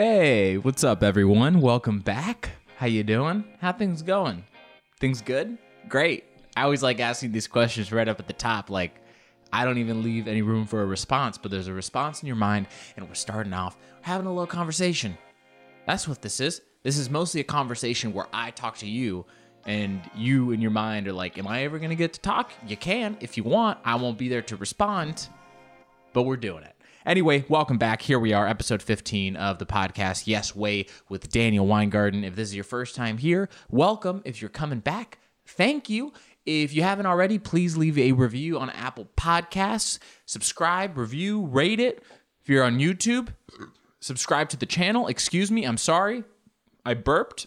Hey, what's up, everyone? Welcome back. How you doing? How things going? Things good? Great. I always like asking these questions right up at the top. Like, I don't even leave any room for a response, but there's a response in your mind, and we're starting off having a little conversation. That's what this is. This is mostly a conversation where I talk to you, and you in your mind are like, am I ever going to get to talk? You can if you want. I won't be there to respond, but we're doing it. Anyway, welcome back. Here we are, episode 15 of the podcast, Yes Way with Daniel Weingarten. If this is your first time here, welcome. If you're coming back, thank you. If you haven't already, please leave a review on Apple Podcasts. Subscribe, review, rate it. If you're on YouTube, subscribe to the channel. Excuse me, I'm sorry. I burped,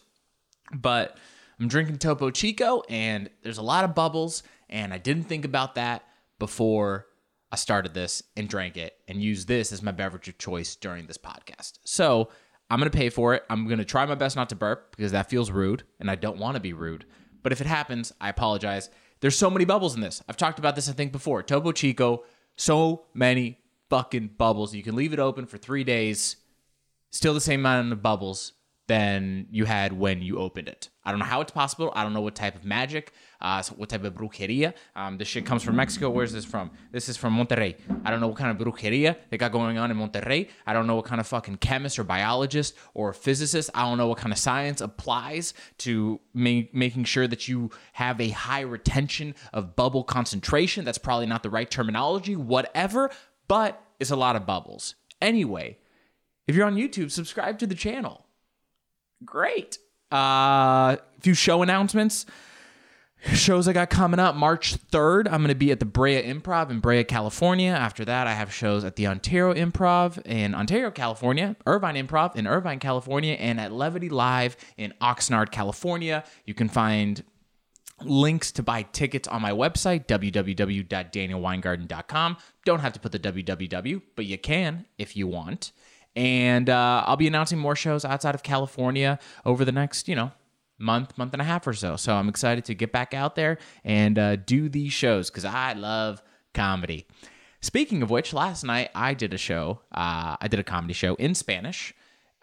but I'm drinking Topo Chico, and there's a lot of bubbles, and I didn't think about that before I started this and drank it and used this as my beverage of choice during this podcast. So I'm going to pay for it. I'm going to try my best not to burp because that feels rude and I don't want to be rude. But if it happens, I apologize. There's so many bubbles in this. I've talked about this, I think, before. Topo Chico, so many fucking bubbles. You can leave it open for 3 days, still the same amount of bubbles than you had when you opened it. I don't know how it's possible. I don't know what type of magic, what type of brujeria. This shit comes from Mexico. Where's this from? This is from Monterrey. I don't know what kind of brujeria they got going on in Monterrey. I don't know what kind of fucking chemist or biologist or physicist. I don't know what kind of science applies to making sure that you have a high retention of bubble concentration. That's probably not the right terminology, whatever, but it's a lot of bubbles. Anyway, if you're on YouTube, subscribe to the channel. Great. A few show announcements. Shows I got coming up. March 3rd, I'm going to be at the Brea Improv in Brea, California. After that, I have shows at the Ontario Improv in Ontario, California, Irvine Improv in Irvine, California, and at Levity Live in Oxnard, California. You can find links to buy tickets on my website, www.danielweingarten.com. Don't have to put the www, but you can if you want. And I'll be announcing more shows outside of California over the next, month and a half or so. So I'm excited to get back out there and do these shows because I love comedy. Speaking of which, last night I did a show. I did a comedy show in Spanish,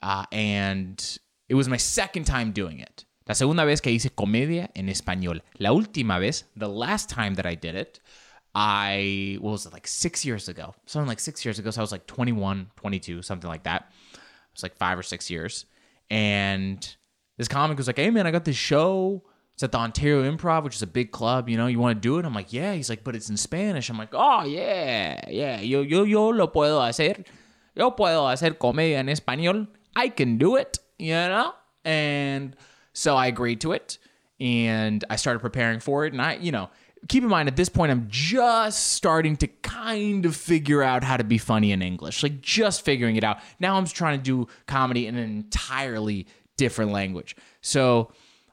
and it was my second time doing it. La segunda vez que hice comedia en español. La última vez, the last time that I did it, like 6 years ago? Something like 6 years ago. So I was like 21, 22, something like that. It was like 5 or 6 years. And this comic was like, hey, man, I got this show. It's at the Ontario Improv, which is a big club. You want to do it? I'm like, yeah. He's like, but it's in Spanish. I'm like, oh, yeah. Yo lo puedo hacer. Yo puedo hacer comedia en español. I can do it, And so I agreed to it. And I started preparing for it. And I keep in mind, at this point, I'm just starting to kind of figure out how to be funny in English, like just figuring it out. Now I'm trying to do comedy in an entirely different language. So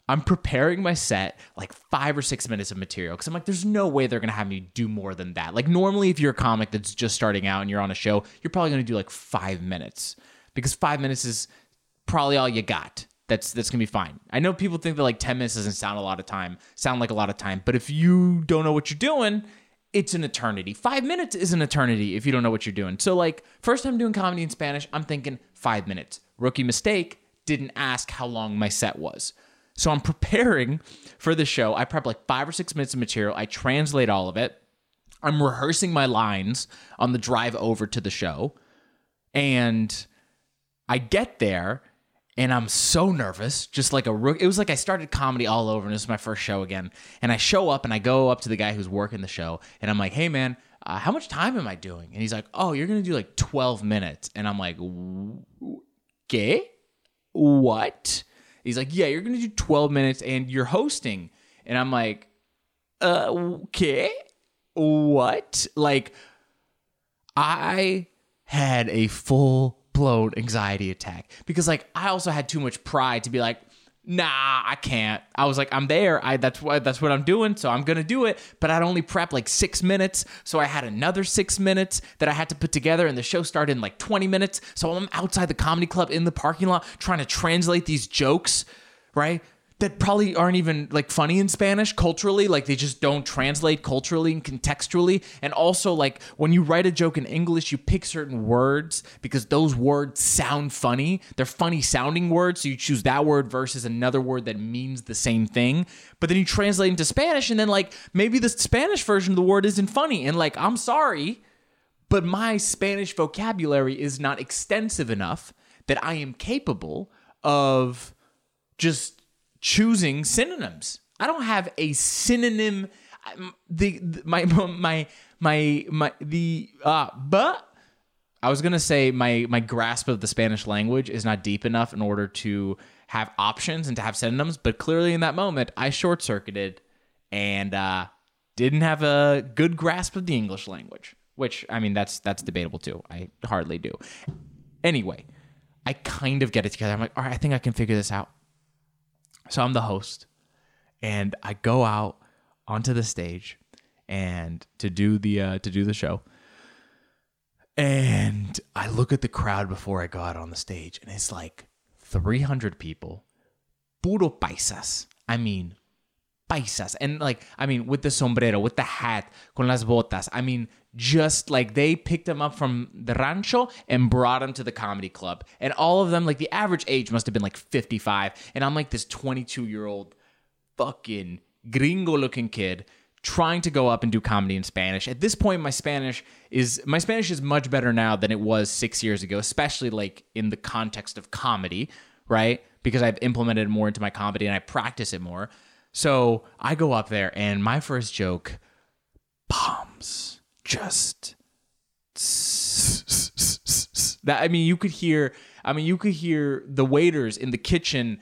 I'm preparing my set, like 5 or 6 minutes of material, because I'm like, there's no way they're going to have me do more than that. Like normally, if you're a comic that's just starting out and you're on a show, you're probably going to do like 5 minutes, because 5 minutes is probably all you got. That's going to be fine. I know people think that like 10 minutes doesn't sound like a lot of time, but if you don't know what you're doing, it's an eternity. 5 minutes is an eternity if you don't know what you're doing. So like first time doing comedy in Spanish, I'm thinking 5 minutes. Rookie mistake, didn't ask how long my set was. So I'm preparing for the show. I prep like 5 or 6 minutes of material. I translate all of it. I'm rehearsing my lines on the drive over to the show. And I get there. And I'm so nervous, just like a rookie. It was like I started comedy all over, and this was my first show again. And I show up, and I go up to the guy who's working the show, and I'm like, hey, man, how much time am I doing? And he's like, oh, you're going to do like 12 minutes. And I'm like, ¿qué? What? He's like, yeah, you're going to do 12 minutes, and you're hosting. And I'm like, ¿qué? What? Like, I had a full blown anxiety attack because like I also had too much pride to be like, nah, I can't. I was like, I'm there. That's what I'm doing. So I'm going to do it. But I'd only prep like 6 minutes. So I had another 6 minutes that I had to put together. And the show started in like 20 minutes. So I'm outside the comedy club in the parking lot trying to translate these jokes, right? that probably aren't even like funny in Spanish culturally. Like they just don't translate culturally and contextually. And also like when you write a joke in English, you pick certain words because those words sound funny. They're funny sounding words. So you choose that word versus another word that means the same thing. But then you translate into Spanish and then like maybe the Spanish version of the word isn't funny. And like, I'm sorry, but my Spanish vocabulary is not extensive enough that I am capable of just choosing synonyms. I don't have a synonym. My grasp of the Spanish language is not deep enough in order to have options and to have synonyms. But clearly, in that moment, I short circuited and didn't have a good grasp of the English language. Which I mean, that's debatable too. I hardly do. Anyway, I kind of get it together. I'm like, all right, I think I can figure this out. So I'm the host, and I go out onto the stage and to do the show. And I look at the crowd before I go out on the stage, and it's like 300 people, puro paisas. I mean, paisas, and like I mean, with the sombrero, with the hat, con las botas. I mean, just like they picked them up from the rancho and brought them to the comedy club. And all of them, like the average age must have been like 55. And I'm like this 22-year-old fucking gringo-looking kid trying to go up and do comedy in Spanish. At this point, my Spanish is much better now than it was 6 years ago, especially like in the context of comedy, right? Because I've implemented it more into my comedy and I practice it more. So I go up there and my first joke bombs. Just that. I mean, you could hear the waiters in the kitchen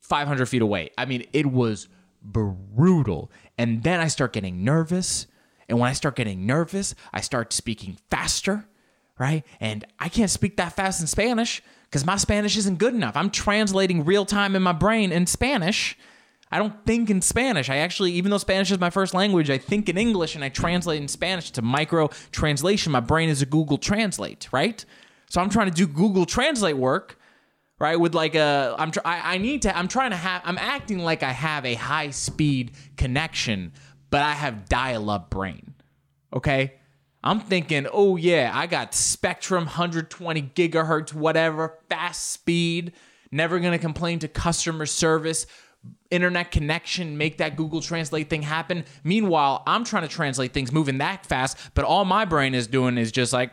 500 feet away. I mean, it was brutal. And then I start getting nervous. And when I start getting nervous, I start speaking faster, right? And I can't speak that fast in Spanish because my Spanish isn't good enough. I'm translating real time in my brain in Spanish. I don't think in Spanish. I actually, even though Spanish is my first language, I think in English and I translate in Spanish. It's a micro translation. My brain is a Google Translate, right? So I'm trying to do Google Translate work, right? With like a, I'm acting like I have a high speed connection, but I have dial-up brain, okay? I'm thinking, oh yeah, I got Spectrum, 120 gigahertz, whatever, fast speed, never gonna complain to customer service, internet connection, make that Google Translate thing happen. Meanwhile, I'm trying to translate things moving that fast, but all my brain is doing is just like,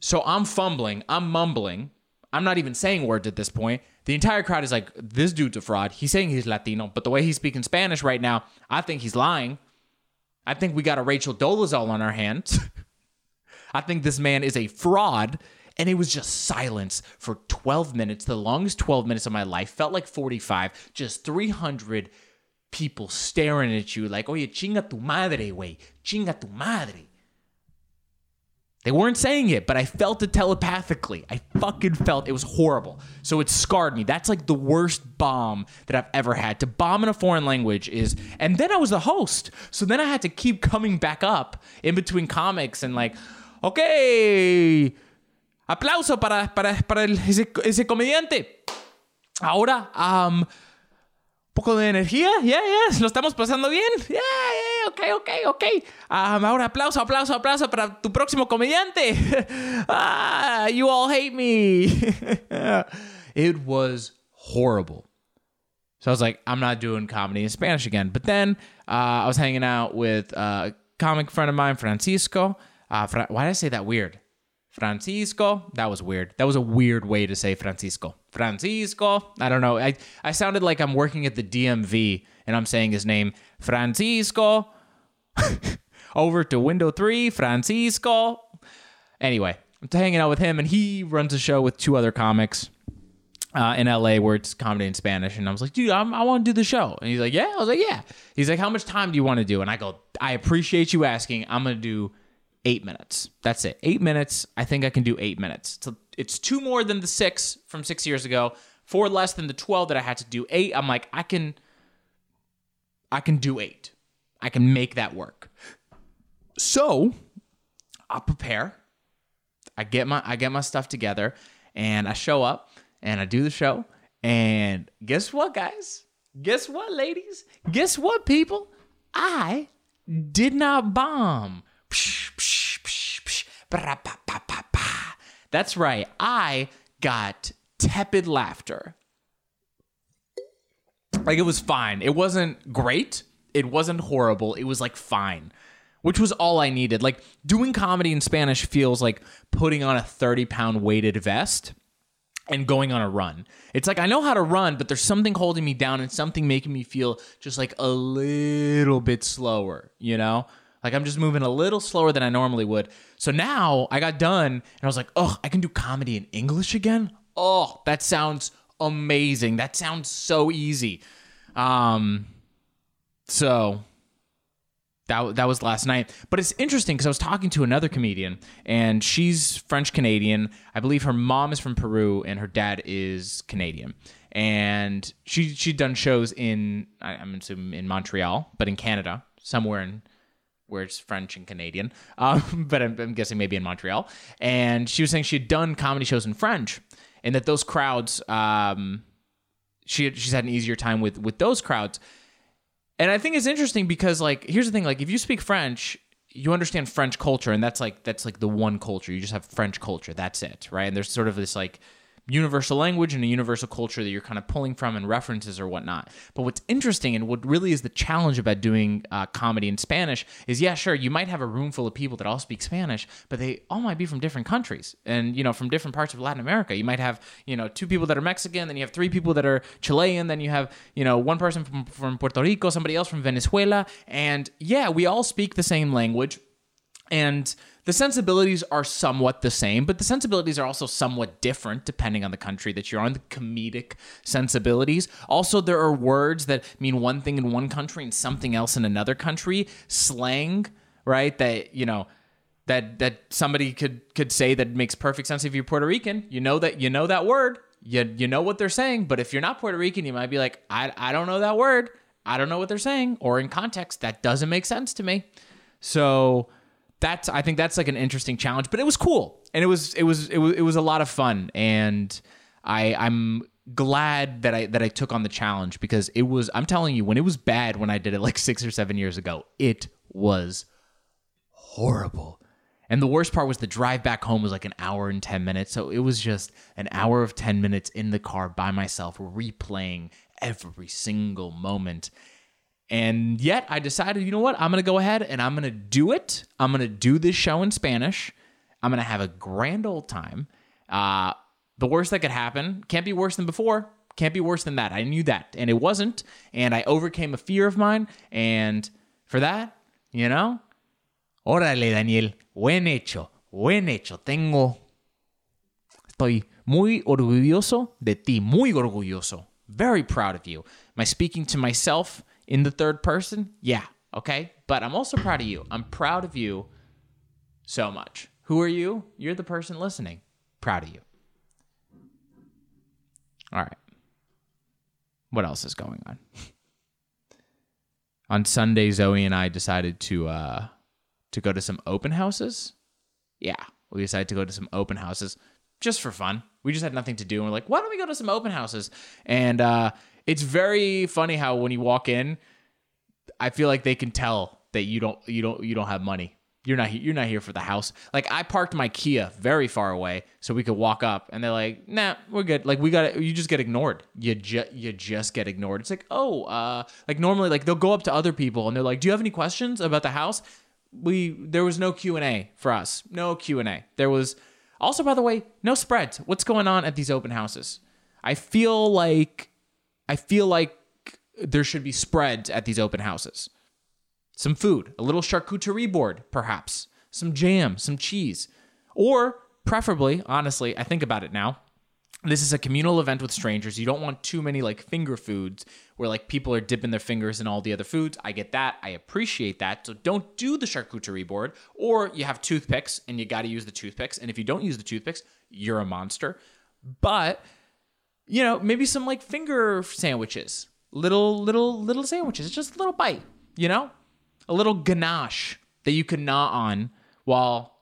so I'm fumbling, I'm mumbling. I'm not even saying words at this point. The entire crowd is like, this dude's a fraud. He's saying he's Latino, but the way he's speaking Spanish right now, I think he's lying. I think we got a Rachel Dolezal on our hands. I think this man is a fraud. And it was just silence for 12 minutes, the longest 12 minutes of my life, felt like 45, just 300 people staring at you like, oye, chinga tu madre, güey, chinga tu madre. They weren't saying it, but I felt it telepathically. I fucking felt it was horrible. So it scarred me. That's like the worst bomb that I've ever had. To bomb in a foreign language is, and then I was the host. So then I had to keep coming back up in between comics and like, okay, aplauso para ese comediante. Ahora, poco de energía. Yeah, yeah, lo estamos pasando bien. Yeah, yeah, okay. Ahora aplauso para tu próximo comediante. You all hate me. It was horrible. So I was like, I'm not doing comedy in Spanish again. But then I was hanging out with a comic friend of mine, Francisco. Why did I say that weird? Francisco. That was weird. That was a weird way to say Francisco. Francisco. I don't know. I sounded like I'm working at the DMV and I'm saying his name. Francisco. Over to window 3. Francisco. Anyway, I'm hanging out with him and he runs a show with two other comics in LA where it's comedy in Spanish. And I was like, dude, I want to do the show. And he's like, yeah? I was like, yeah. He's like, how much time do you want to do? And I go, I appreciate you asking. I'm going to do 8 minutes. That's it. 8 minutes. I think I can do 8 minutes. So it's 2 more than the 6 from 6 years ago, 4 less than the 12 that I had to do. 8. I'm like, I can do 8. I can make that work. So I'll prepare. I get my stuff together, and I show up, and I do the show, and guess what, guys? Guess what, ladies? Guess what, people? I did not bomb. Psh, psh, psh, psh, bra, pa, pa, pa, pa. That's right. I got tepid laughter. Like, it was fine. It wasn't great. It wasn't horrible. It was, like, fine, which was all I needed. Like, doing comedy in Spanish feels like putting on a 30-pound weighted vest and going on a run. It's like, I know how to run, but there's something holding me down and something making me feel just like a little bit slower, you know? Like, I'm just moving a little slower than I normally would. So now I got done and I was like, oh, I can do comedy in English again? Oh, that sounds amazing. That sounds so easy. So that was last night. But it's interesting because I was talking to another comedian, and she's French-Canadian. I believe her mom is from Peru and her dad is Canadian. And she'd done shows in, I'm assuming, in Montreal, but in Canada, somewhere in where it's French and Canadian, but I'm guessing maybe in Montreal. And she was saying she had done comedy shows in French, and that those crowds, she's had an easier time with those crowds. And I think it's interesting because, like, here's the thing, like, if you speak French, you understand French culture, and that's like the one culture. You just have French culture. That's it, right? And there's sort of this, like, universal language and a universal culture that you're kind of pulling from and references or whatnot. But what's interesting and what really is the challenge about doing comedy in Spanish is, yeah, sure, you might have a room full of people that all speak Spanish, but they all might be from different countries and, you know, from different parts of Latin America. You might have, you know, 2 people that are Mexican, then you have 3 people that are Chilean, then you have, you know, 1 person from Puerto Rico, somebody else from Venezuela. And yeah, we all speak the same language, and the sensibilities are somewhat the same, but the sensibilities are also somewhat different depending on the country that you're on, the comedic sensibilities. Also, there are words that mean one thing in one country and something else in another country. Slang, right? That, you know, that somebody could say that makes perfect sense if you're Puerto Rican. You know that word. You know what they're saying. But if you're not Puerto Rican, you might be like, I don't know that word. I don't know what they're saying. Or in context, that doesn't make sense to me. So I think that's like an interesting challenge, but it was cool, and it was a lot of fun, and I'm glad that I took on the challenge, because it was, I'm telling you, when it was bad, when I did it like 6 or 7 years ago, it was horrible. And the worst part was the drive back home was like an hour and 10 minutes, so it was just an hour of 10 minutes in the car by myself, replaying every single moment. And yet I decided, you know what? I'm going to go ahead and I'm going to do it. I'm going to do this show in Spanish. I'm going to have a grand old time. The worst that could happen, can't be worse than before. Can't be worse than that. I knew that. And it wasn't. And I overcame a fear of mine. And for that, you know, órale, Daniel. Buen hecho. Buen hecho. Estoy muy orgulloso de ti. Muy orgulloso. Very proud of you. Am I speaking to myself in the third person? Yeah, okay. But I'm also proud of you. I'm proud of you so much. Who are you? You're the person listening. Proud of you. All right. What else is going on? On Sunday, Zoe and I decided to go to some open houses. Yeah, we decided to go to some open houses just for fun. We just had nothing to do, and we're like, why don't we go to some open houses? And it's very funny how when you walk in, I feel like they can tell that you don't have money. You're not here for the house. Like, I parked my Kia very far away so we could walk up, and they're like, "Nah, we're good." Like, you just get ignored. You just get ignored. It's like, "Oh, like normally like they'll go up to other people and they're like, "Do you have any questions about the house?" There was no Q&A for us. No Q&A. There was also, by the way, no spreads. What's going on at these open houses? I feel like there should be spreads at these open houses. Some food, a little charcuterie board, perhaps, some jam, some cheese, or preferably, honestly, I think about it now, this is a communal event with strangers. You don't want too many like finger foods where like people are dipping their fingers in all the other foods. I get that. I appreciate that. So don't do the charcuterie board, or you have toothpicks and you got to use the toothpicks. And if you don't use the toothpicks, you're a monster. But you know, maybe some like finger sandwiches, little sandwiches. It's just a little bite, you know, a little ganache that you can gnaw on while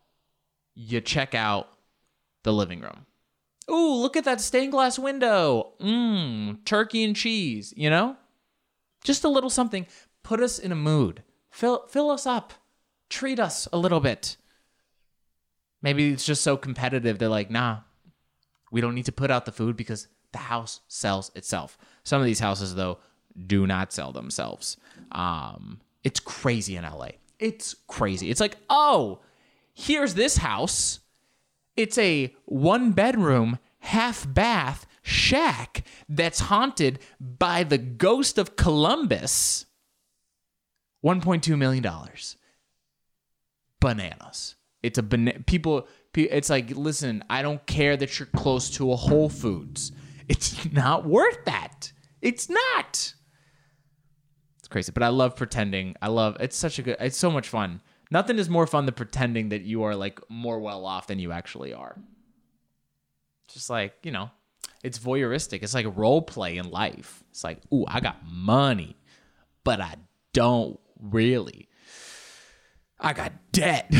you check out the living room. Ooh, look at that stained glass window. Turkey and cheese, you know? Just a little something. Put us in a mood. Fill us up. Treat us a little bit. Maybe it's just so competitive. They're like, nah, we don't need to put out the food because the house sells itself. Some of these houses, though, do not sell themselves. It's crazy in LA. It's crazy. It's like, oh, here's this house. It's a one-bedroom, half-bath shack that's haunted by the ghost of Columbus. $1.2 million. Bananas. It's a banana. People, it's like, listen, I don't care that you're close to a Whole Foods. It's not worth that. It's not. It's crazy, but I love pretending. It's such a good, it's so much fun. Nothing is more fun than pretending that you are like more well off than you actually are. Just like, you know, it's voyeuristic. It's like role play in life. It's like, ooh, I got money, but I don't really. I got debt.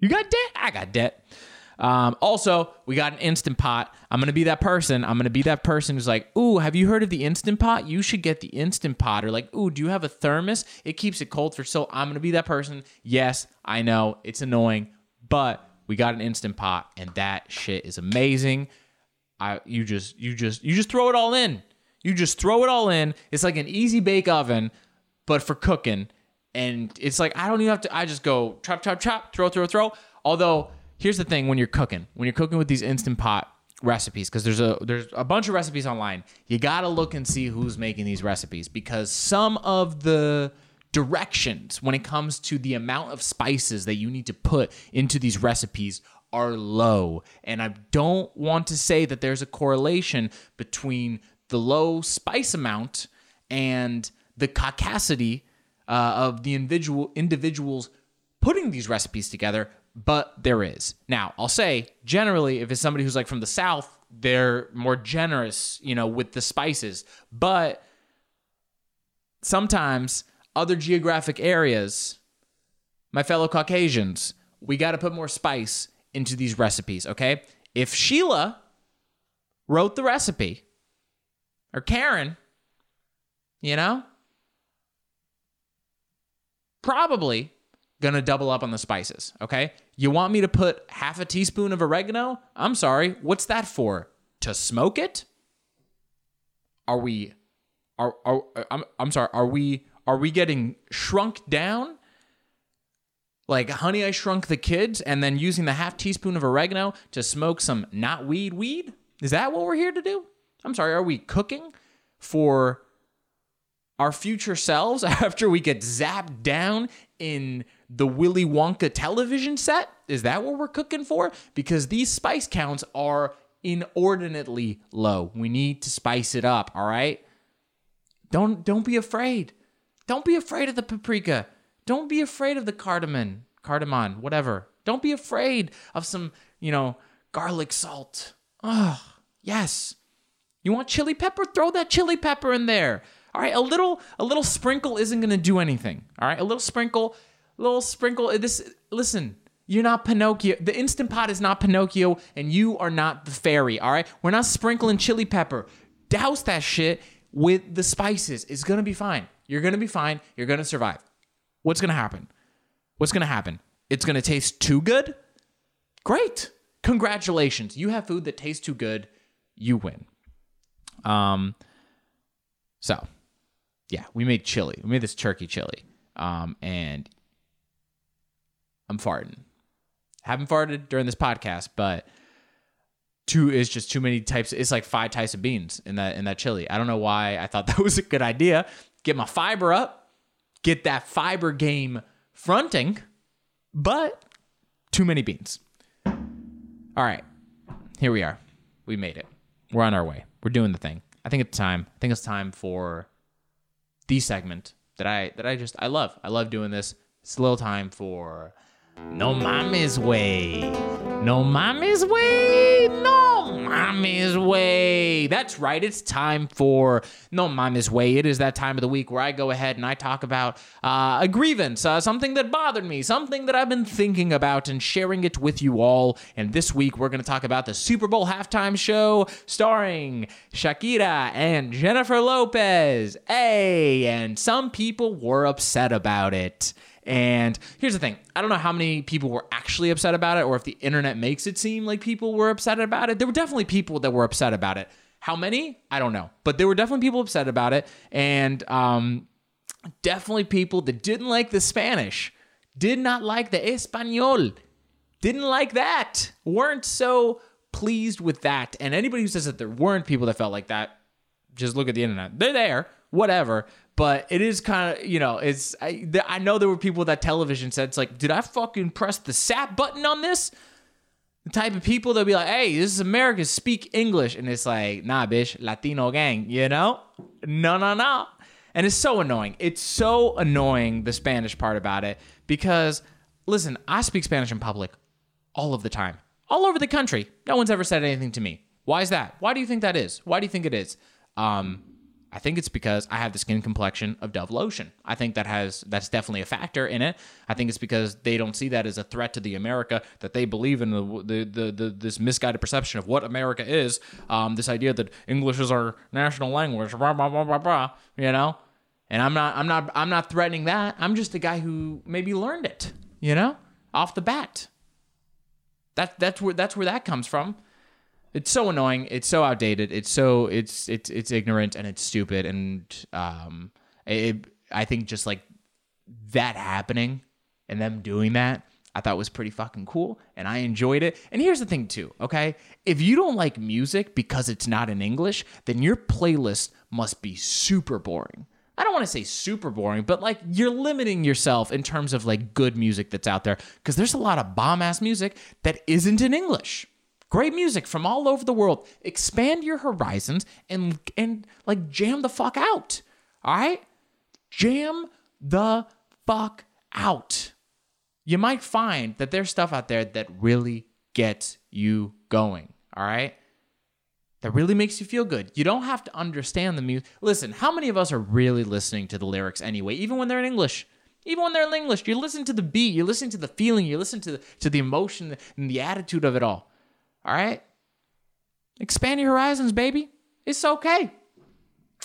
You got debt? I got debt. Also, we got an Instant Pot. I'm going to be that person. I'm going to be that person who's like, ooh, have you heard of the Instant Pot? You should get the Instant Pot. Or like, ooh, do you have a thermos? It keeps it cold for so... I'm going to be that person. Yes, I know. It's annoying. But we got an Instant Pot, and that shit is amazing. You just throw it all in. You just throw it all in. It's like an easy bake oven, but for cooking. And it's like, I don't even have to... I just go chop, chop, chop, throw, throw, throw. Although... Here's the thing when you're cooking with these Instant Pot recipes, because there's a bunch of recipes online. You got to look and see who's making these recipes, because some of the directions when it comes to the amount of spices that you need to put into these recipes are low. And I don't want to say that there's a correlation between the low spice amount and the caucasity of the individuals putting these recipes together. But there is. Now, I'll say, generally, if it's somebody who's like from the South, they're more generous, you know, with the spices. But sometimes other geographic areas, my fellow Caucasians, we got to put more spice into these recipes, okay? If Sheila wrote the recipe, or Karen, you know, probably gonna double up on the spices, okay? You want me to put half a teaspoon of oregano? I'm sorry, what's that for? To smoke it? Are we getting shrunk down? Like Honey, I Shrunk the Kids, and then using the half teaspoon of oregano to smoke some not weed? Is that what we're here to do? I'm sorry, are we cooking for our future selves after we get zapped down in the Willy Wonka television set? Is that what we're cooking for? Because these spice counts are inordinately low. We need to spice it up, all right? Don't be afraid. Don't be afraid of the paprika. Don't be afraid of the cardamom, whatever. Don't be afraid of some, you know, garlic salt. Oh, yes. You want chili pepper? Throw that chili pepper in there. All right, a little sprinkle isn't going to do anything. All right, a little sprinkle. Listen, you're not Pinocchio. The Instant Pot is not Pinocchio, and you are not the fairy, all right? We're not sprinkling chili pepper. Douse that shit with the spices. It's going to be fine. You're going to be fine. You're going to survive. What's going to happen? It's going to taste too good? Great. Congratulations. You have food that tastes too good. You win. So... yeah, we made chili. We made this turkey chili. And I'm farting. Haven't farted during this podcast, but two is just too many types. It's like 5 types of beans in that chili. I don't know why I thought that was a good idea. Get my fiber up. Get that fiber game fronting. But too many beans. All right. Here we are. We made it. We're on our way. We're doing the thing. I think it's time for... the segment that I love. I love doing this. It's a little time for No mames, güey. No mames, güey. No mames, güey. That's right. It's time for No Mames, güey. It is that time of the week where I go ahead and I talk about a grievance, something that bothered me, something that I've been thinking about and sharing it with you all. And this week, we're going to talk about the Super Bowl halftime show starring Shakira and Jennifer Lopez. Hey, and some people were upset about it. And here's the thing. I don't know how many people were actually upset about it or if the internet makes it seem like people were upset about it. There were definitely people that were upset about it. How many? I don't know. But there were definitely people upset about it. And definitely people that didn't like the Spanish, did not like the Español, didn't like that, weren't so pleased with that. And anybody who says that there weren't people that felt like that, just look at the internet. They're there. Whatever. But it is kind of, you know, it's, I know there were people with that television sets like, did I fucking press the sap button on this? The type of people that'll be like, hey, this is America, speak English. And it's like, nah, bitch, Latino gang, you know? No, no, no. And it's so annoying. It's so annoying, the Spanish part about it, because, listen, I speak Spanish in public all of the time, all over the country. No one's ever said anything to me. Why is that? Why do you think that is? Why do you think it is? I think it's because I have the skin complexion of Dove lotion. I think that's definitely a factor in it. I think it's because they don't see that as a threat to the America that they believe in, this misguided perception of what America is. This idea that English is our national language, blah, blah, blah, blah, blah, you know. And I'm not threatening that. I'm just a guy who maybe learned it, you know, off the bat. That's where that comes from. It's so annoying. It's so outdated. It's ignorant and it's stupid. And I think just like that happening and them doing that, I thought was pretty fucking cool. And I enjoyed it. And here's the thing too, okay? If you don't like music because it's not in English, then your playlist must be super boring. I don't want to say super boring, but like you're limiting yourself in terms of like good music that's out there because there's a lot of bomb-ass music that isn't in English. Great music from all over the world. Expand your horizons and like jam the fuck out. All right? Jam the fuck out. You might find that there's stuff out there that really gets you going. All right? That really makes you feel good. You don't have to understand the music. Listen, how many of us are really listening to the lyrics anyway, even when they're in English? Even when they're in English, you listen to the beat, you listen to the feeling, you listen to the emotion and the attitude of it all. All right? Expand your horizons, baby. It's okay.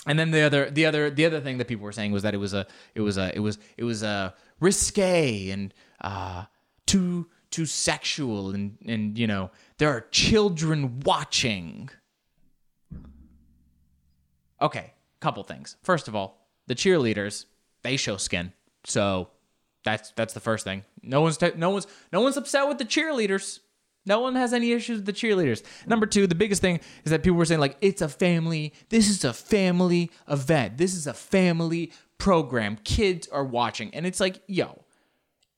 And then the other thing that people were saying was that it was risque and too sexual and you know, there are children watching. Okay, couple things. First of all, the cheerleaders, they show skin. So that's the first thing. No one's upset with the cheerleaders. No one has any issues with the cheerleaders. Number two, the biggest thing is that people were saying, like, it's a family. This is a family event. This is a family program. Kids are watching. And it's like, yo,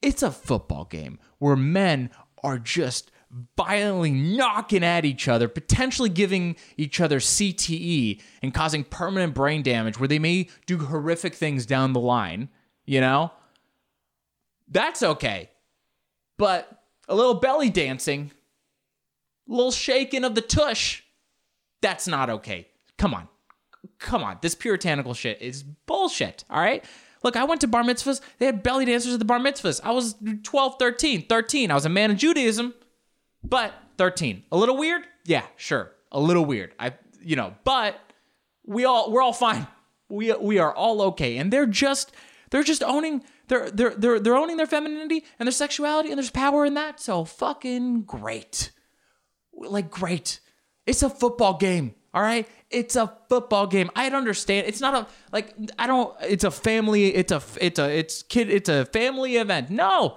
it's a football game where men are just violently knocking at each other, potentially giving each other CTE and causing permanent brain damage where they may do horrific things down the line, you know? That's okay. But a little belly dancing, a little shaking of the tush. That's not okay. Come on. This puritanical shit is bullshit, all right? Look, I went to bar mitzvahs. They had belly dancers at the bar mitzvahs. I was 12, 13. 13, I was a man of Judaism, but 13. A little weird? Yeah, sure. A little weird. But we're all fine. We are all okay. And they're just owning They're owning their femininity and their sexuality, and there's power in that. So fucking great. Like, great. It's a football game, all right? It's a football game. I understand. It's not a, like, I don't, it's a family, it's a family event. No.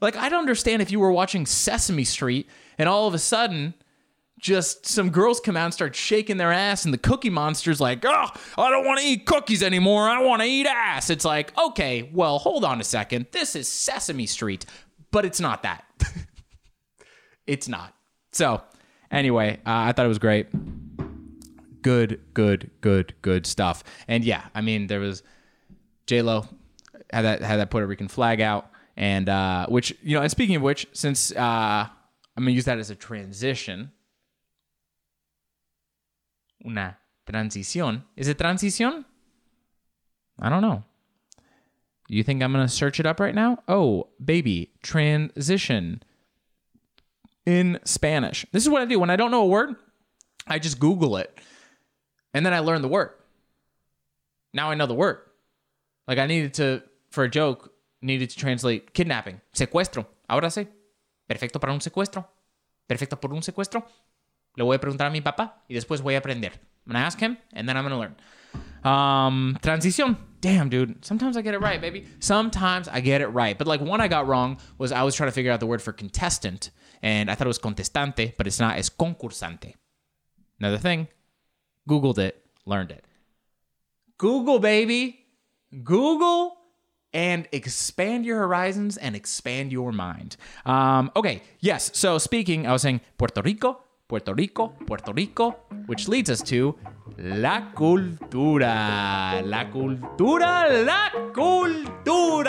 Like, I'd understand if you were watching Sesame Street and all of a sudden just some girls come out and start shaking their ass and the Cookie Monster's like, oh, I don't want to eat cookies anymore. I want to eat ass. It's like, okay, well, hold on a second. This is Sesame Street, but it's not that. It's not. So anyway, I thought it was great. Good stuff. And yeah, I mean, there was J-Lo. had that Puerto Rican flag out, and which, you know, and speaking of which, since I'm gonna use that as a transition. Una transición. Is it transición? I don't know. You think I'm gonna search it up right now? Oh, baby, transition in Spanish. This is what I do when I don't know a word. I just Google it, and then I learn the word. Now I know the word. Like I needed to, for a joke, needed to translate kidnapping. Secuestro. Ahora sí. Perfecto para un secuestro. Perfecto por un secuestro. Le voy a preguntar a mi papá y después voy a aprender. I'm going to ask him and then I'm going to learn. Transición. Damn, dude. Sometimes I get it right, baby. Sometimes I get it right. But like one I got wrong was I was trying to figure out the word for contestant. And I thought it was contestante, but it's not. It's concursante. Another thing. Googled it. Learned it. Google, baby. Google and expand your horizons and expand your mind. Okay, yes. So speaking, I was saying Puerto Rico, Puerto Rico, Puerto Rico, which leads us to la cultura. La cultura, la cultura.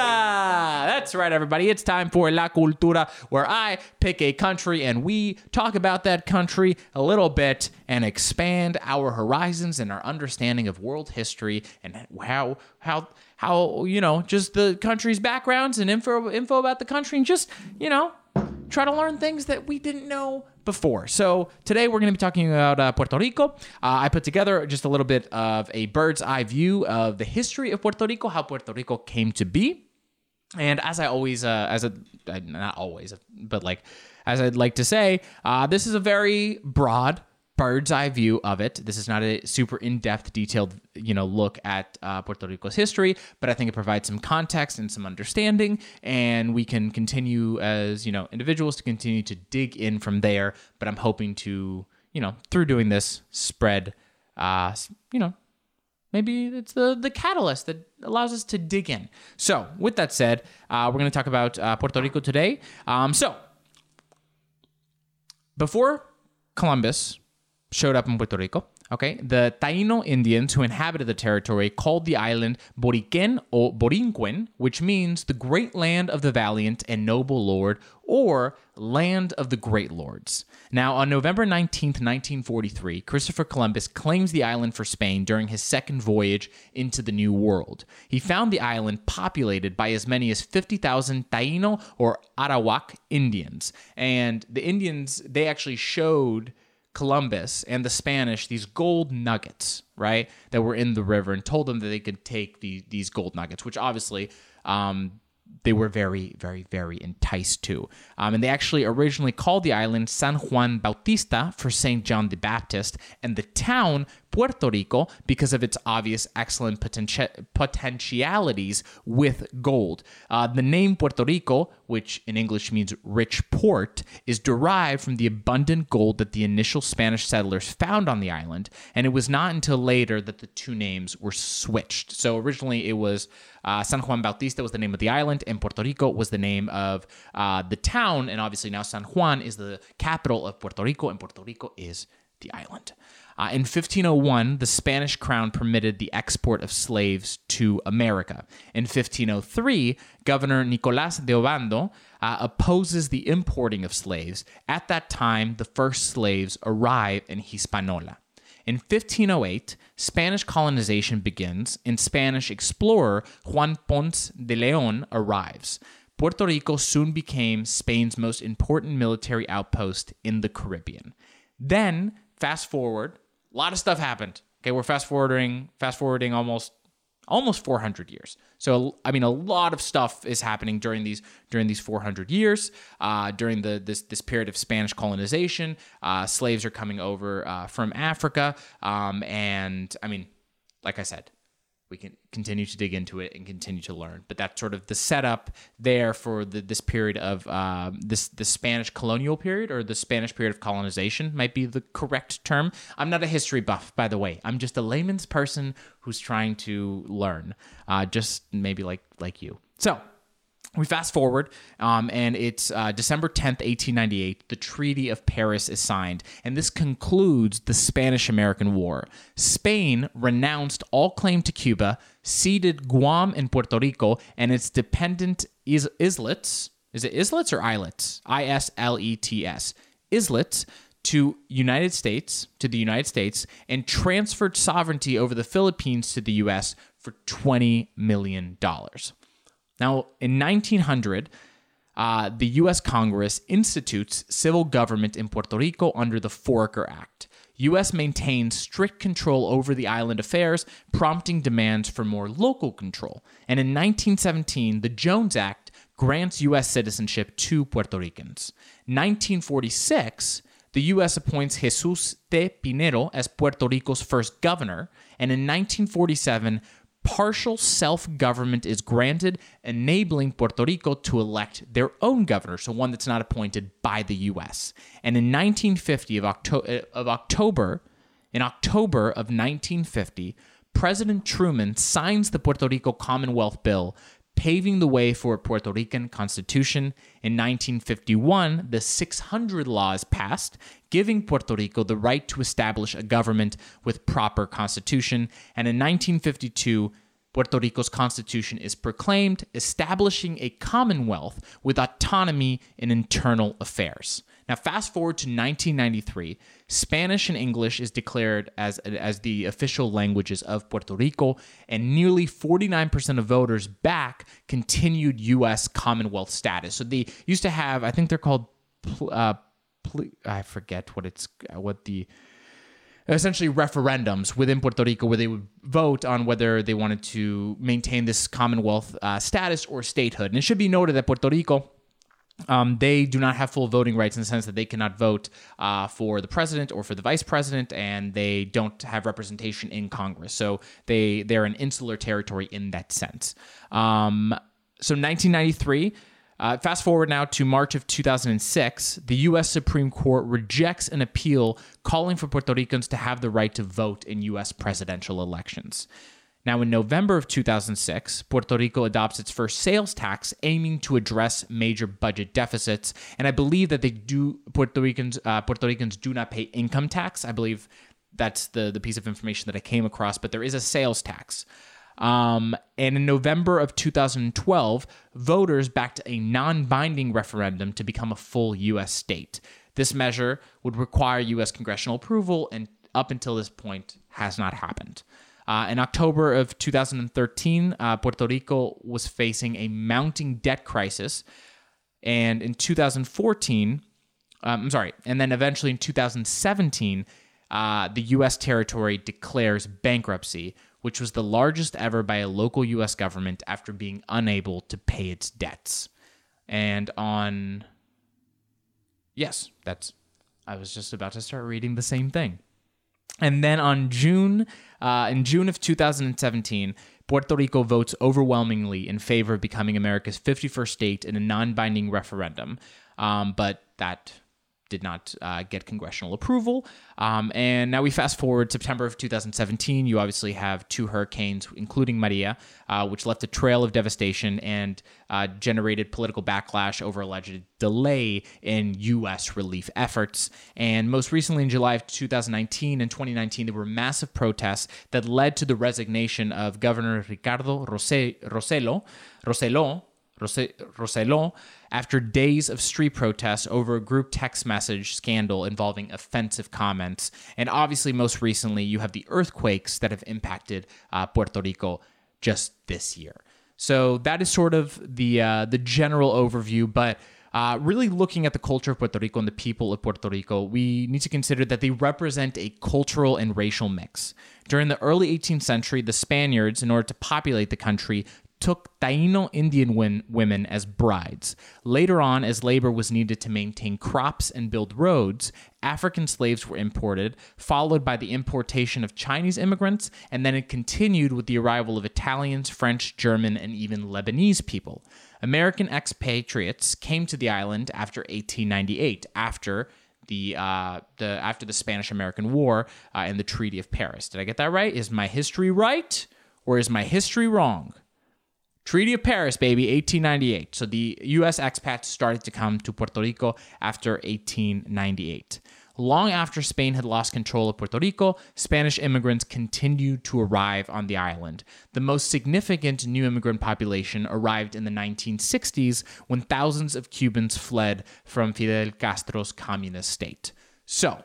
That's right, everybody. It's time for La Cultura, where I pick a country and we talk about that country a little bit and expand our horizons and our understanding of world history and how you know, just the country's backgrounds and info about the country, and just, you know, try to learn things that we didn't know before. So today we're going to be talking about Puerto Rico. I put together just a little bit of a bird's eye view of the history of Puerto Rico, how Puerto Rico came to be. And as I always, not always, but like, as I'd like to say, this is a very broad bird's eye view of it. This is not a super in-depth, detailed, you know, look at Puerto Rico's history, but I think it provides some context and some understanding, and we can continue as, you know, individuals to continue to dig in from there. But I'm hoping to, you know, through doing this, spread, you know, maybe it's the catalyst that allows us to dig in. So with that said, we're going to talk about Puerto Rico today. So before Columbus showed up in Puerto Rico, okay, the Taino Indians who inhabited the territory called the island Borinquen or Borinquen, which means the great land of the valiant and noble lord, or land of the great lords. Now, on November 19th, 1943, Christopher Columbus claims the island for Spain during his second voyage into the New World. He found the island populated by as many as 50,000 Taino or Arawak Indians. And the Indians, they actually showed Columbus and the Spanish these gold nuggets, right, that were in the river, and told them that they could take these gold nuggets, which obviously they were very, very, very enticed to. And they actually originally called the island San Juan Bautista for St. John the Baptist, and the town Puerto Rico because of its obvious excellent potentialities with gold. The name Puerto Rico, which in English means rich port, is derived from the abundant gold that the initial Spanish settlers found on the island, and it was not until later that the two names were switched. So originally it was San Juan Bautista was the name of the island, and Puerto Rico was the name of the town, and obviously now San Juan is the capital of Puerto Rico, and Puerto Rico is the island. In 1501, the Spanish crown permitted the export of slaves to America. In 1503, Governor Nicolás de Ovando opposes the importing of slaves. At that time, the first slaves arrive in Hispaniola. In 1508, Spanish colonization begins, and Spanish explorer Juan Ponce de León arrives. Puerto Rico soon became Spain's most important military outpost in the Caribbean. Then, fast forward, a lot of stuff happened. Okay, we're fast forwarding almost 400 years. So I mean, a lot of stuff is happening during these 400 years. During this period of Spanish colonization, slaves are coming over from Africa, and I mean, like I said, we can continue to dig into it and continue to learn. But that's sort of the setup there for this period of the Spanish colonial period, or the Spanish period of colonization might be the correct term. I'm not a history buff, by the way. I'm just a layman's person who's trying to learn, just maybe like you. So We fast forward, and it's December 10th, 1898. The Treaty of Paris is signed, and this concludes the Spanish-American War. Spain renounced all claim to Cuba, ceded Guam and Puerto Rico, and its dependent islets. Is it islets or islets? I-S-L-E-T-S. Islets to the United States, and transferred sovereignty over the Philippines to the U.S. for $20 million. Now, in 1900, the U.S. Congress institutes civil government in Puerto Rico under the Foraker Act. U.S. maintains strict control over the island affairs, prompting demands for more local control. And in 1917, the Jones Act grants U.S. citizenship to Puerto Ricans. 1946, the U.S. appoints Jesús de Pinero as Puerto Rico's first governor, and in 1947, partial self-government is granted, enabling Puerto Rico to elect their own governor, so one that's not appointed by the U.S. And in October of 1950, President Truman signs the Puerto Rico Commonwealth Bill, paving the way for a Puerto Rican constitution. In 1951, the 600 Law is passed, giving Puerto Rico the right to establish a government with proper constitution. And in 1952, Puerto Rico's constitution is proclaimed, establishing a commonwealth with autonomy in internal affairs. Now, fast forward to 1993, Spanish and English is declared as the official languages of Puerto Rico, and nearly 49% of voters back continued U.S. Commonwealth status. So they used to have, I think they're called, I forget essentially referendums within Puerto Rico where they would vote on whether they wanted to maintain this Commonwealth status or statehood. And it should be noted that Puerto Rico, they do not have full voting rights in the sense that they cannot vote for the president or for the vice president, and they don't have representation in Congress. So they're an insular territory in that sense. So 1993, fast forward now to March of 2006, the U.S. Supreme Court rejects an appeal calling for Puerto Ricans to have the right to vote in U.S. presidential elections. Now, in November of 2006, Puerto Rico adopts its first sales tax, aiming to address major budget deficits. And I believe that Puerto Ricans do not pay income tax. I believe that's the piece of information that I came across, but there is a sales tax. And in November of 2012, voters backed a non-binding referendum to become a full U.S. state. This measure would require U.S. congressional approval, and up until this point has not happened. In October of 2013, Puerto Rico was facing a mounting debt crisis. And in 2014, and then eventually in 2017, the U.S. territory declares bankruptcy, which was the largest ever by a local U.S. government after being unable to pay its debts. I was just about to start reading the same thing. And then in June of 2017, Puerto Rico votes overwhelmingly in favor of becoming America's 51st state in a non-binding referendum, but that did not get congressional approval. And now we fast forward September of 2017. You obviously have two hurricanes, including Maria, which left a trail of devastation and generated political backlash over alleged delay in U.S. relief efforts. And most recently in July of 2019 and 2019, there were massive protests that led to the resignation of Governor Ricardo Roseló, after days of street protests over a group text message scandal involving offensive comments. And obviously, most recently, you have the earthquakes that have impacted Puerto Rico just this year. So that is sort of the general overview, but really looking at the culture of Puerto Rico and the people of Puerto Rico, we need to consider that they represent a cultural and racial mix. During the early 18th century, the Spaniards, in order to populate the country, took Taino Indian women as brides. Later on, as labor was needed to maintain crops and build roads, African slaves were imported, followed by the importation of Chinese immigrants, and then it continued with the arrival of Italians, French, German, and even Lebanese people. American expatriates came to the island after 1898, after the Spanish-American War and the Treaty of Paris. Did I get that right? Is my history right, or is my history wrong? Treaty of Paris, baby, 1898. So the U.S. expats started to come to Puerto Rico after 1898. Long after Spain had lost control of Puerto Rico, Spanish immigrants continued to arrive on the island. The most significant new immigrant population arrived in the 1960s when thousands of Cubans fled from Fidel Castro's communist state. So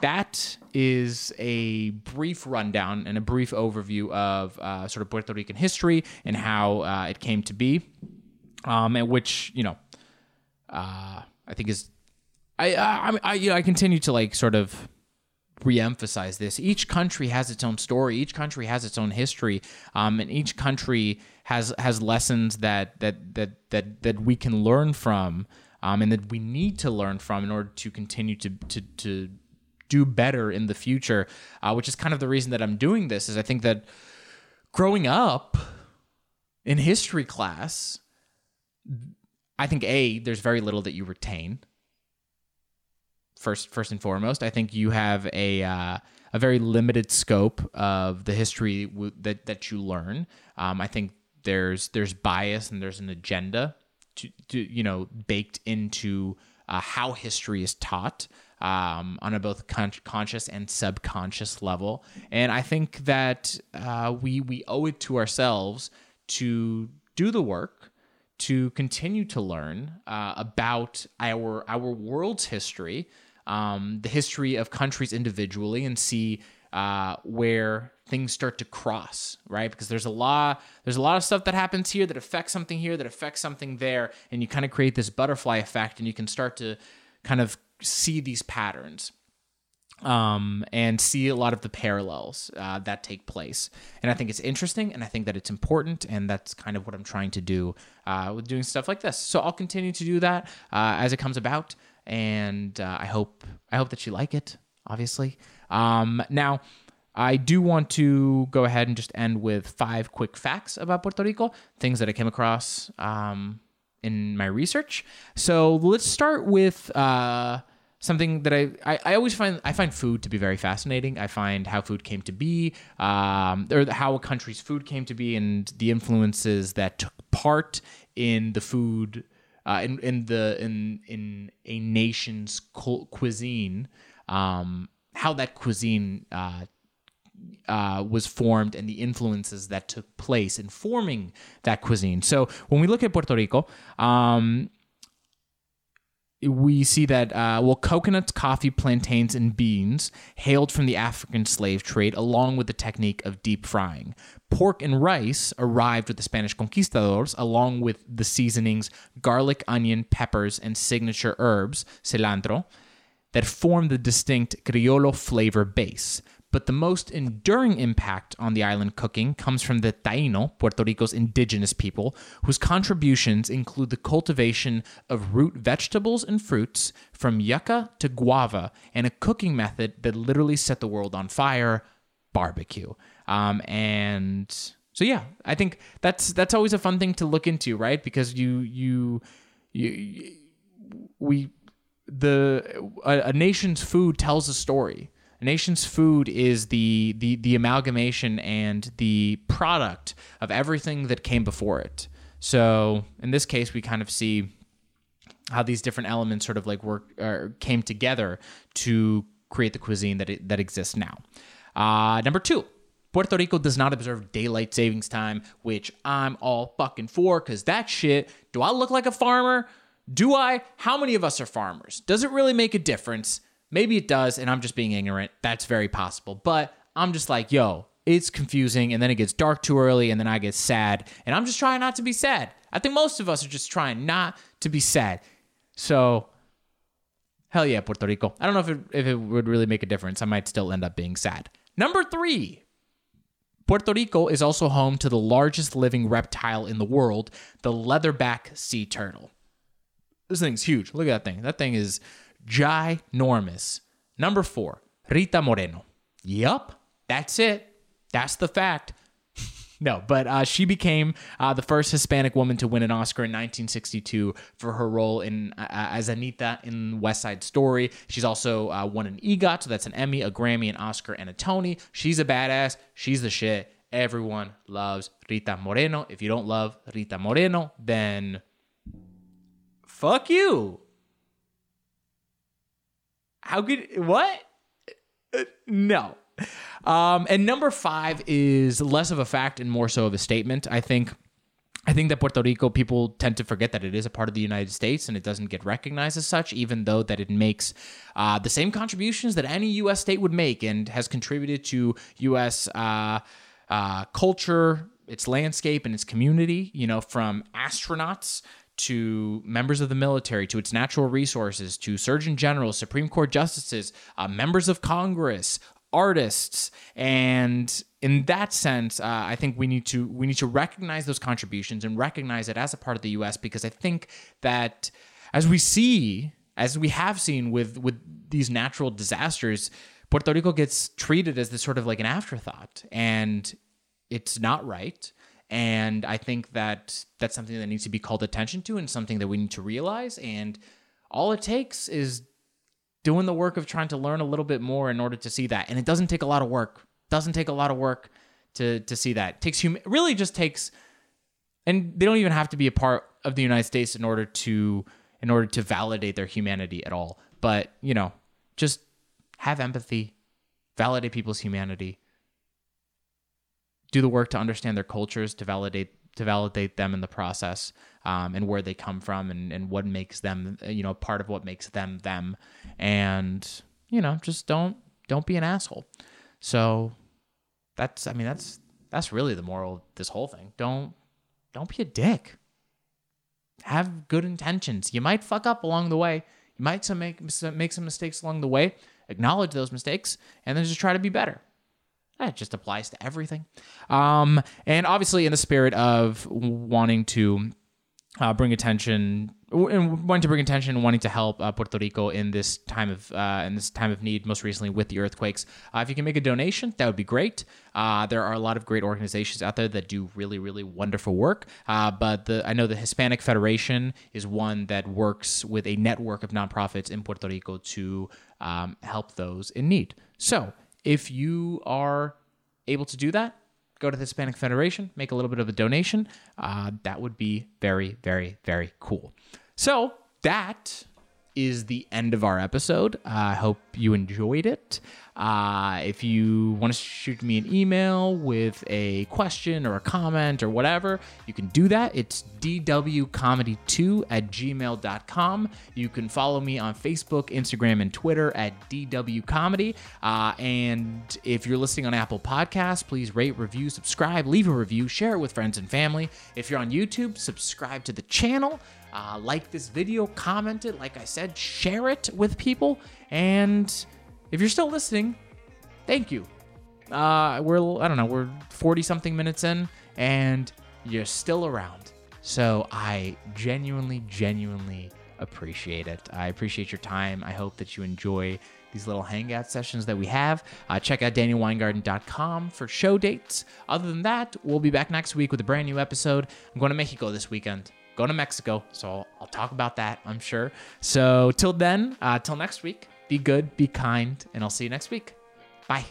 that is a brief rundown and a brief overview of sort of Puerto Rican history and how it came to be, and which, you know, I think is... I continue to like sort of reemphasize this. Each country has its own story. Each country has its own history, and each country has lessons that we can learn from, and that we need to learn from in order to continue to do better in the future. Which is kind of the reason that I'm doing this. Is I think that growing up in history class, I think there's very little that you retain. First and foremost, I think you have a very limited scope of the history that you learn. I think there's bias and there's an agenda to baked into how history is taught on a both conscious and subconscious level. And I think that we owe it to ourselves to do the work, to continue to learn about our world's history. The history of countries individually, and see where things start to cross, right? Because there's a lot of stuff that happens here that affects something here, that affects something there, and you kind of create this butterfly effect, and you can start to kind of see these patterns and see a lot of the parallels that take place. And I think it's interesting, and I think that it's important, and that's kind of what I'm trying to do with doing stuff like this. So I'll continue to do that as it comes about. And I hope that you like it, obviously. Now, I do want to go ahead and just end with 5 quick facts about Puerto Rico, things that I came across in my research. So let's start with something that I always find. I find food to be very fascinating. I find how food came to be, or how a country's food came to be, and the influences that took part in the food. In a nation's cuisine, how that cuisine was formed and the influences that took place in forming that cuisine. So when we look at Puerto Rico, we see that coconuts, coffee, plantains, and beans hailed from the African slave trade, along with the technique of deep frying. Pork and rice arrived with the Spanish conquistadors, along with the seasonings, garlic, onion, peppers, and signature herbs, cilantro, that formed the distinct criollo flavor base. But the most enduring impact on the island cooking comes from the Taino, Puerto Rico's indigenous people, whose contributions include the cultivation of root vegetables and fruits, from yucca to guava, and a cooking method that literally set the world on fire, barbecue. And so, yeah, I think that's always a fun thing to look into, right? Because a nation's food tells a story. Nation's food is the amalgamation and the product of everything that came before it. So in this case, we kind of see how these different elements sort of like came together to create the cuisine that exists now. Number 2, Puerto Rico does not observe daylight savings time, which I'm all fucking for, because that shit. Do I look like a farmer? Do I? How many of us are farmers? Does it really make a difference? Maybe it does, and I'm just being ignorant. That's very possible. But I'm just like, yo, it's confusing, and then it gets dark too early, and then I get sad. And I'm just trying not to be sad. I think most of us are just trying not to be sad. So, hell yeah, Puerto Rico. I don't know if it would really make a difference. I might still end up being sad. Number 3. Puerto Rico is also home to the largest living reptile in the world, the leatherback sea turtle. This thing's huge. Look at that thing. That thing is... ginormous. Number 4, Rita Moreno. Yup, that's it. That's the fact. No, but she became the first Hispanic woman to win an Oscar in 1962 for her role as Anita in West Side Story. She's also won an EGOT, so that's an Emmy, a Grammy, an Oscar, and a Tony. She's a badass. She's the shit. Everyone loves Rita Moreno. If you don't love Rita Moreno, then fuck you. How could... What? No. And number 5 is less of a fact and more so of a statement. I think that Puerto Rico, people tend to forget that it is a part of the United States and it doesn't get recognized as such, even though that it makes the same contributions that any U.S. state would make and has contributed to U.S. culture, its landscape, and its community, you know, from astronauts to members of the military, to its natural resources, to surgeon generals, Supreme Court justices, members of Congress, artists, and in that sense, I think we need to recognize those contributions and recognize it as a part of the U.S. because I think that as we have seen with these natural disasters, Puerto Rico gets treated as this sort of like an afterthought, and it's not right. And I think that that's something that needs to be called attention to and something that we need to realize. And all it takes is doing the work of trying to learn a little bit more in order to see that. And it doesn't take a lot of work. To see that. It takes really just takes, and they don't even have to be a part of the United States in order to validate their humanity at all. But, you know, just have empathy, validate people's humanity, do the work to understand their cultures, to validate them in the process, and where they come from and what makes them, you know, part of what makes them them. And, you know, just don't be an asshole. So that's really the moral of this whole thing. Don't be a dick. Have good intentions. You might fuck up along the way. You might make some mistakes along the way. Acknowledge those mistakes and then just try to be better. That just applies to everything. And obviously in the spirit of wanting to bring attention and wanting to help Puerto Rico in this time of need, most recently with the earthquakes. If you can make a donation, that would be great. There are a lot of great organizations out there that do really, really wonderful work. But I know the Hispanic Federation is one that works with a network of nonprofits in Puerto Rico to help those in need. So if you are able to do that, go to the Hispanic Federation, make a little bit of a donation. That would be very, very, very cool. So that is the end of our episode. I hope you enjoyed it. If you want to shoot me an email with a question or a comment or whatever, you can do that. It's dwcomedy2@gmail.com. You can follow me on Facebook, Instagram, and Twitter at dwcomedy. And if you're listening on Apple Podcasts, please rate, review, subscribe, leave a review, share it with friends and family. If you're on YouTube, subscribe to the channel. Like this video, comment it, like I said, share it with people. And if you're still listening, thank you. We're 40-something minutes in, and you're still around. So I genuinely appreciate it. I appreciate your time. I hope that you enjoy these little hangout sessions that we have. Check out danielweingarten.com for show dates. Other than that, we'll be back next week with a brand new episode. I'm going to Mexico this weekend. Go to Mexico, so I'll talk about that, I'm sure. So till then, till next week, be good, be kind, and I'll see you next week. Bye.